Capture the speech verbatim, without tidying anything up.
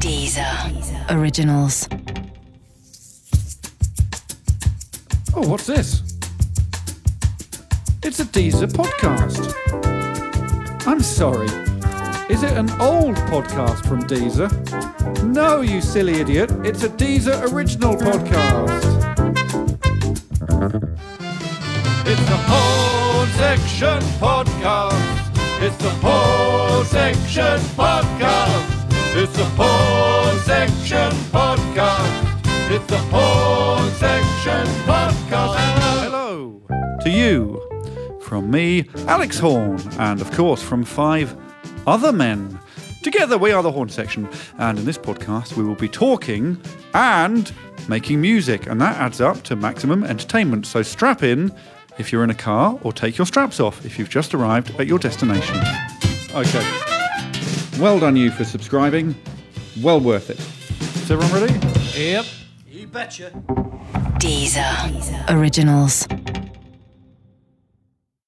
Deezer. Deezer Originals. Oh, what's this? It's a Deezer podcast. I'm sorry. Is it an old podcast from Deezer? No, you silly idiot. It's a Deezer original podcast. It's the Horne Section Podcast. It's the Horne Section Podcast. It's the Horne Section Podcast. It's the Horne Section Podcast. Hello, hello to you. From me, Alex Horne, and of course from five other men. Together we are the Horne Section, and in this podcast we will be talking and making music, and that adds up to maximum entertainment. So strap in if you're in a car, or take your straps off if you've just arrived at your destination. Okay. Well done you for subscribing. Well worth it. Is everyone ready? Yep. You betcha. Deezer, Deezer. Originals.